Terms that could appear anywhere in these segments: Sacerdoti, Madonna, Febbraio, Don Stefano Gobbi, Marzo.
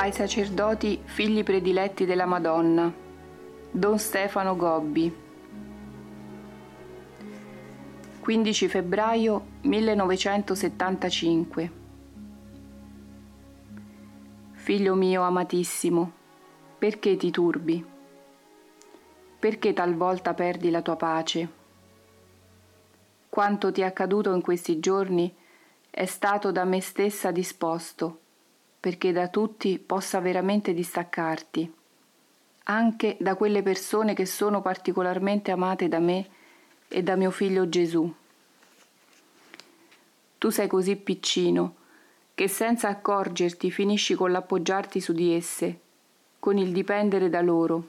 ai sacerdoti figli prediletti della Madonna, Don Stefano Gobbi. 15 febbraio 1975. Figlio mio amatissimo, perché ti turbi? Perché talvolta perdi la tua pace? Quanto ti è accaduto in questi giorni è stato da me stessa disposto, perché da tutti possa veramente distaccarti, anche da quelle persone che sono particolarmente amate da me e da mio figlio Gesù. Tu sei così piccino che senza accorgerti finisci con l'appoggiarti su di esse, con il dipendere da loro,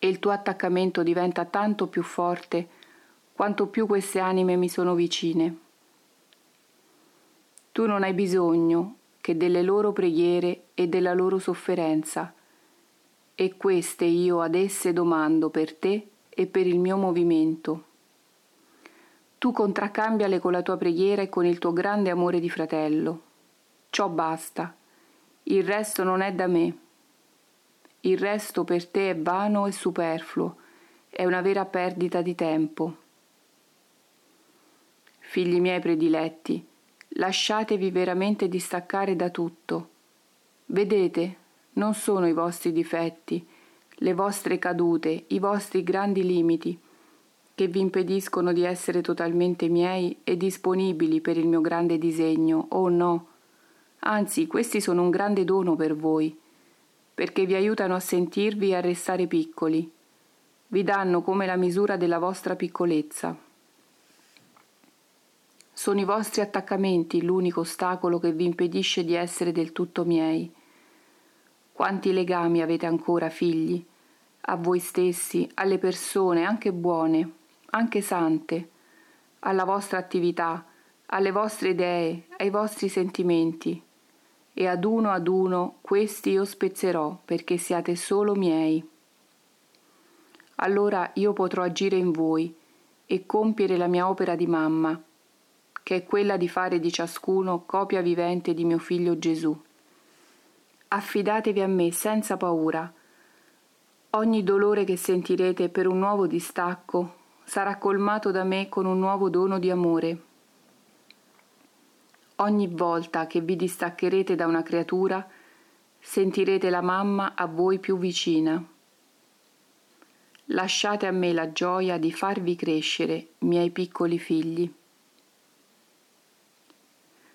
e il tuo attaccamento diventa tanto più forte quanto più queste anime mi sono vicine. Tu non hai bisogno che delle loro preghiere e della loro sofferenza, e queste io ad esse domando per te e per il mio movimento. Tu contraccambiale con la tua preghiera e con il tuo grande amore di fratello. Ciò basta, il resto non è da me. Il resto per te è vano e superfluo, è una vera perdita di tempo. Figli miei prediletti, lasciatevi veramente distaccare da tutto. Vedete, non sono i vostri difetti, le vostre cadute, i vostri grandi limiti che vi impediscono di essere totalmente miei e disponibili per il mio grande disegno, o no. Anzi, questi sono un grande dono per voi, perché vi aiutano a sentirvi e a restare piccoli. Vi danno come la misura della vostra piccolezza. Sono i vostri attaccamenti l'unico ostacolo che vi impedisce di essere del tutto miei. Quanti legami avete ancora, figli, a voi stessi, alle persone, anche buone, anche sante, alla vostra attività, alle vostre idee, ai vostri sentimenti. E ad uno questi io spezzerò, perché siate solo miei. Allora io potrò agire in voi e compiere la mia opera di mamma, che è quella di fare di ciascuno copia vivente di mio figlio Gesù. Affidatevi a me senza paura. Ogni dolore che sentirete per un nuovo distacco sarà colmato da me con un nuovo dono di amore. Ogni volta che vi distaccherete da una creatura, sentirete la mamma a voi più vicina. Lasciate a me la gioia di farvi crescere, miei piccoli figli.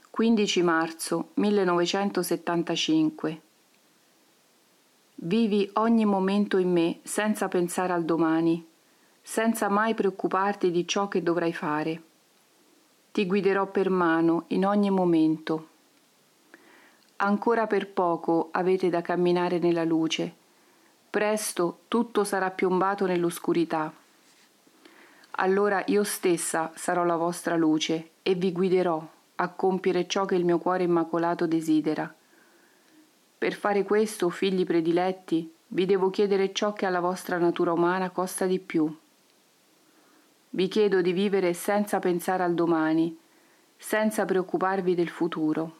15 marzo 1975. Vivi ogni momento in me senza pensare al domani, senza mai preoccuparti di ciò che dovrai fare. Ti guiderò per mano in ogni momento. Ancora per poco avete da camminare nella luce. Presto tutto sarà piombato nell'oscurità. Allora io stessa sarò la vostra luce e vi guiderò a compiere ciò che il mio cuore immacolato desidera. Per fare questo, figli prediletti, vi devo chiedere ciò che alla vostra natura umana costa di più. Vi chiedo di vivere senza pensare al domani, senza preoccuparvi del futuro.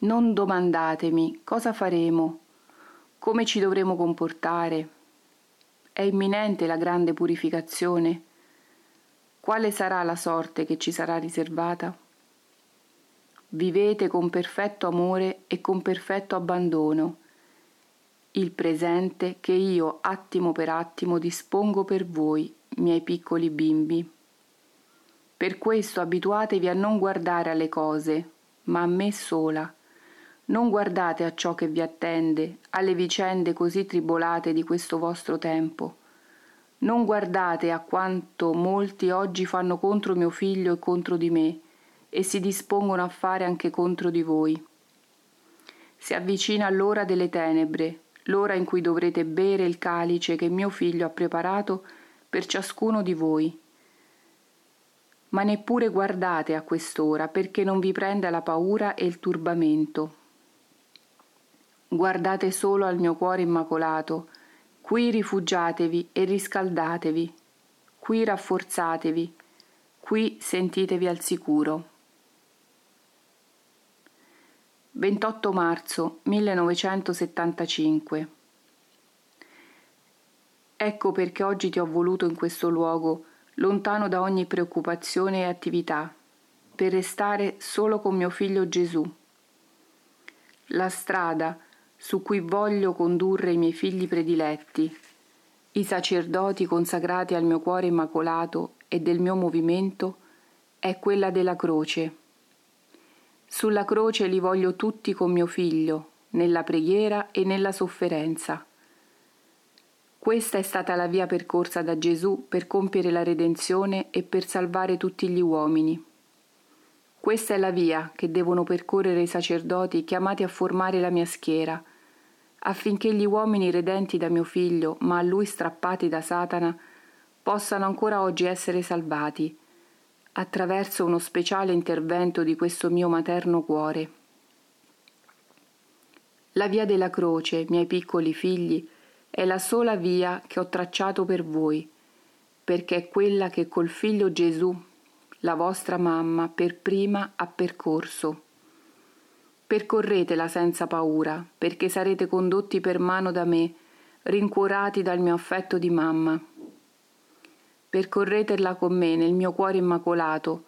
Non domandatemi cosa faremo, come ci dovremo comportare. È imminente la grande purificazione. Quale sarà la sorte che ci sarà riservata? Vivete con perfetto amore e con perfetto abbandono il presente che io attimo per attimo dispongo per voi, miei piccoli bimbi. Per questo abituatevi a non guardare alle cose, ma a me sola. Non guardate a ciò che vi attende, alle vicende così tribolate di questo vostro tempo. Non guardate a quanto molti oggi fanno contro mio figlio e contro di me, e si dispongono a fare anche contro di voi. Si avvicina l'ora delle tenebre, l'ora in cui dovrete bere il calice che mio figlio ha preparato per ciascuno di voi. Ma neppure guardate a quest'ora, perché non vi prenda la paura e il turbamento. Guardate solo al mio cuore immacolato. Qui rifugiatevi e riscaldatevi, qui rafforzatevi, qui sentitevi al sicuro. 28 marzo 1975. Ecco perché oggi ti ho voluto in questo luogo, lontano da ogni preoccupazione e attività, per restare solo con mio figlio Gesù. La strada su cui voglio condurre i miei figli prediletti, i sacerdoti consacrati al mio cuore immacolato e del mio movimento, è quella della croce. Sulla croce li voglio tutti con mio figlio, nella preghiera e nella sofferenza. Questa è stata la via percorsa da Gesù per compiere la redenzione e per salvare tutti gli uomini. Questa è la via che devono percorrere i sacerdoti chiamati a formare la mia schiera, affinché gli uomini redenti da mio figlio, ma a lui strappati da Satana, possano ancora oggi essere salvati, attraverso uno speciale intervento di questo mio materno cuore. La via della croce, miei piccoli figli, è la sola via che ho tracciato per voi, perché è quella che col figlio Gesù, la vostra mamma, per prima ha percorso. Percorretela senza paura, perché sarete condotti per mano da me, rincuorati dal mio affetto di mamma. Percorretela con me nel mio cuore immacolato.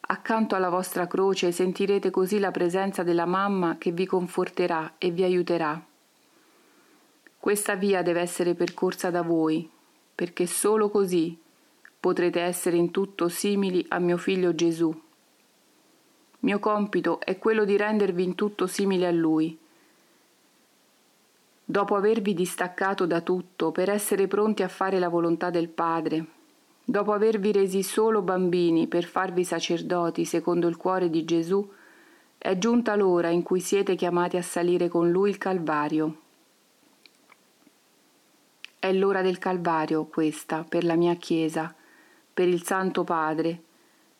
Accanto alla vostra croce sentirete così la presenza della mamma che vi conforterà e vi aiuterà. Questa via deve essere percorsa da voi, perché solo così potrete essere in tutto simili a mio figlio Gesù. Mio compito è quello di rendervi in tutto simili a lui. Dopo avervi distaccato da tutto per essere pronti a fare la volontà del Padre, dopo avervi resi solo bambini per farvi sacerdoti secondo il cuore di Gesù, è giunta l'ora in cui siete chiamati a salire con Lui il Calvario. È l'ora del Calvario questa per la mia Chiesa, per il Santo Padre,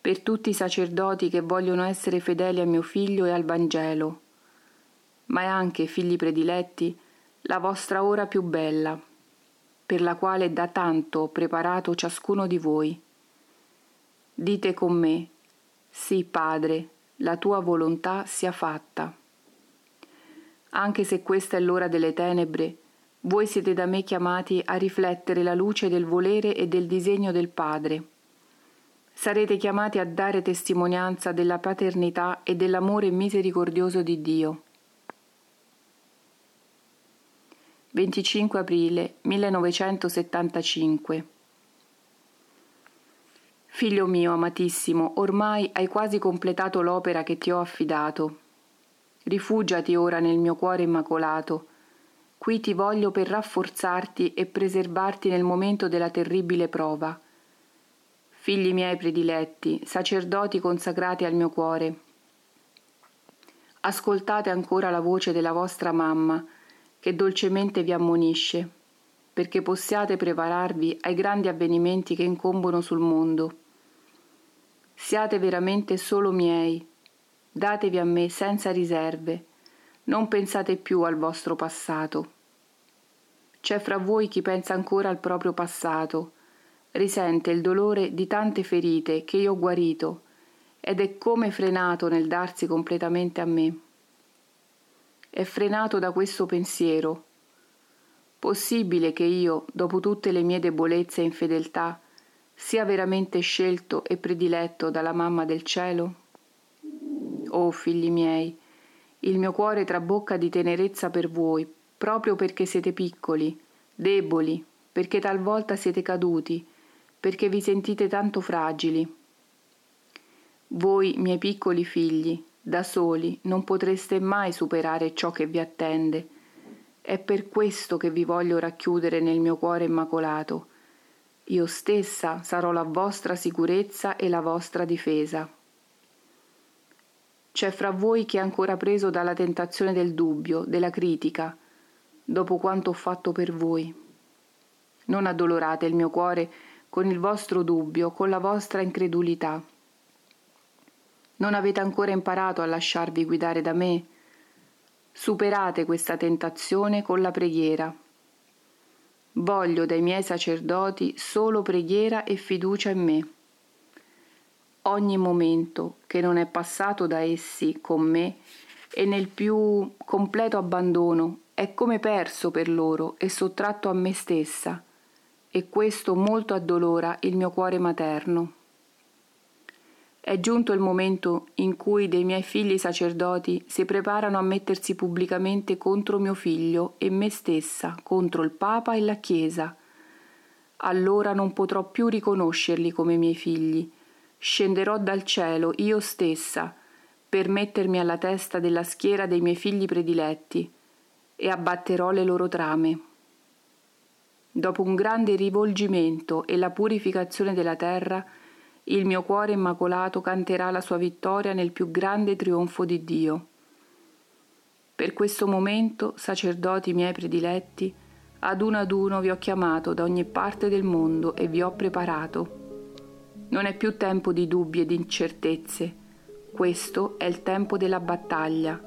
per tutti i sacerdoti che vogliono essere fedeli a mio Figlio e al Vangelo, ma è anche, figli prediletti, la vostra ora più bella, per la quale da tanto ho preparato ciascuno di voi. Dite con me: sì, Padre, la tua volontà sia fatta. Anche se questa è l'ora delle tenebre, voi siete da me chiamati a riflettere la luce del volere e del disegno del Padre. Sarete chiamati a dare testimonianza della paternità e dell'amore misericordioso di Dio. 25 aprile 1975. Figlio mio amatissimo, ormai hai quasi completato l'opera che ti ho affidato. Rifugiati ora nel mio cuore immacolato. Qui ti voglio per rafforzarti e preservarti nel momento della terribile prova. Figli miei prediletti, sacerdoti consacrati al mio cuore, ascoltate ancora la voce della vostra mamma, che dolcemente vi ammonisce, perché possiate prepararvi ai grandi avvenimenti che incombono sul mondo. Siate veramente solo miei, datevi a me senza riserve, non pensate più al vostro passato. C'è fra voi chi pensa ancora al proprio passato, risente il dolore di tante ferite che io ho guarito ed è come frenato nel darsi completamente a me. È frenato da questo pensiero. Possibile che io, dopo tutte le mie debolezze e infedeltà, sia veramente scelto e prediletto dalla mamma del cielo? Oh, figli miei, il mio cuore trabocca di tenerezza per voi, proprio perché siete piccoli, deboli, perché talvolta siete caduti, perché vi sentite tanto fragili. Voi, miei piccoli figli, da soli non potreste mai superare ciò che vi attende. È per questo che vi voglio racchiudere nel mio cuore immacolato. Io stessa sarò la vostra sicurezza e la vostra difesa. C'è fra voi chi è ancora preso dalla tentazione del dubbio, della critica, dopo quanto ho fatto per voi. Non addolorate il mio cuore con il vostro dubbio, con la vostra incredulità. Non avete ancora imparato a lasciarvi guidare da me? Superate questa tentazione con la preghiera. Voglio dai miei sacerdoti solo preghiera e fiducia in me. Ogni momento che non è passato da essi con me e nel più completo abbandono, è come perso per loro e sottratto a me stessa, e questo molto addolora il mio cuore materno. È giunto il momento in cui dei miei figli sacerdoti si preparano a mettersi pubblicamente contro mio figlio e me stessa, contro il Papa e la Chiesa. Allora non potrò più riconoscerli come miei figli. Scenderò dal cielo io stessa per mettermi alla testa della schiera dei miei figli prediletti e abbatterò le loro trame. Dopo un grande rivolgimento e la purificazione della terra, il mio cuore immacolato canterà la sua vittoria nel più grande trionfo di Dio. Per questo momento, sacerdoti miei prediletti, ad uno vi ho chiamato da ogni parte del mondo e vi ho preparato. Non è più tempo di dubbi e di incertezze. Questo è il tempo della battaglia.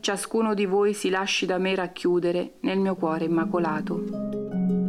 Ciascuno di voi si lasci da me racchiudere nel mio cuore immacolato.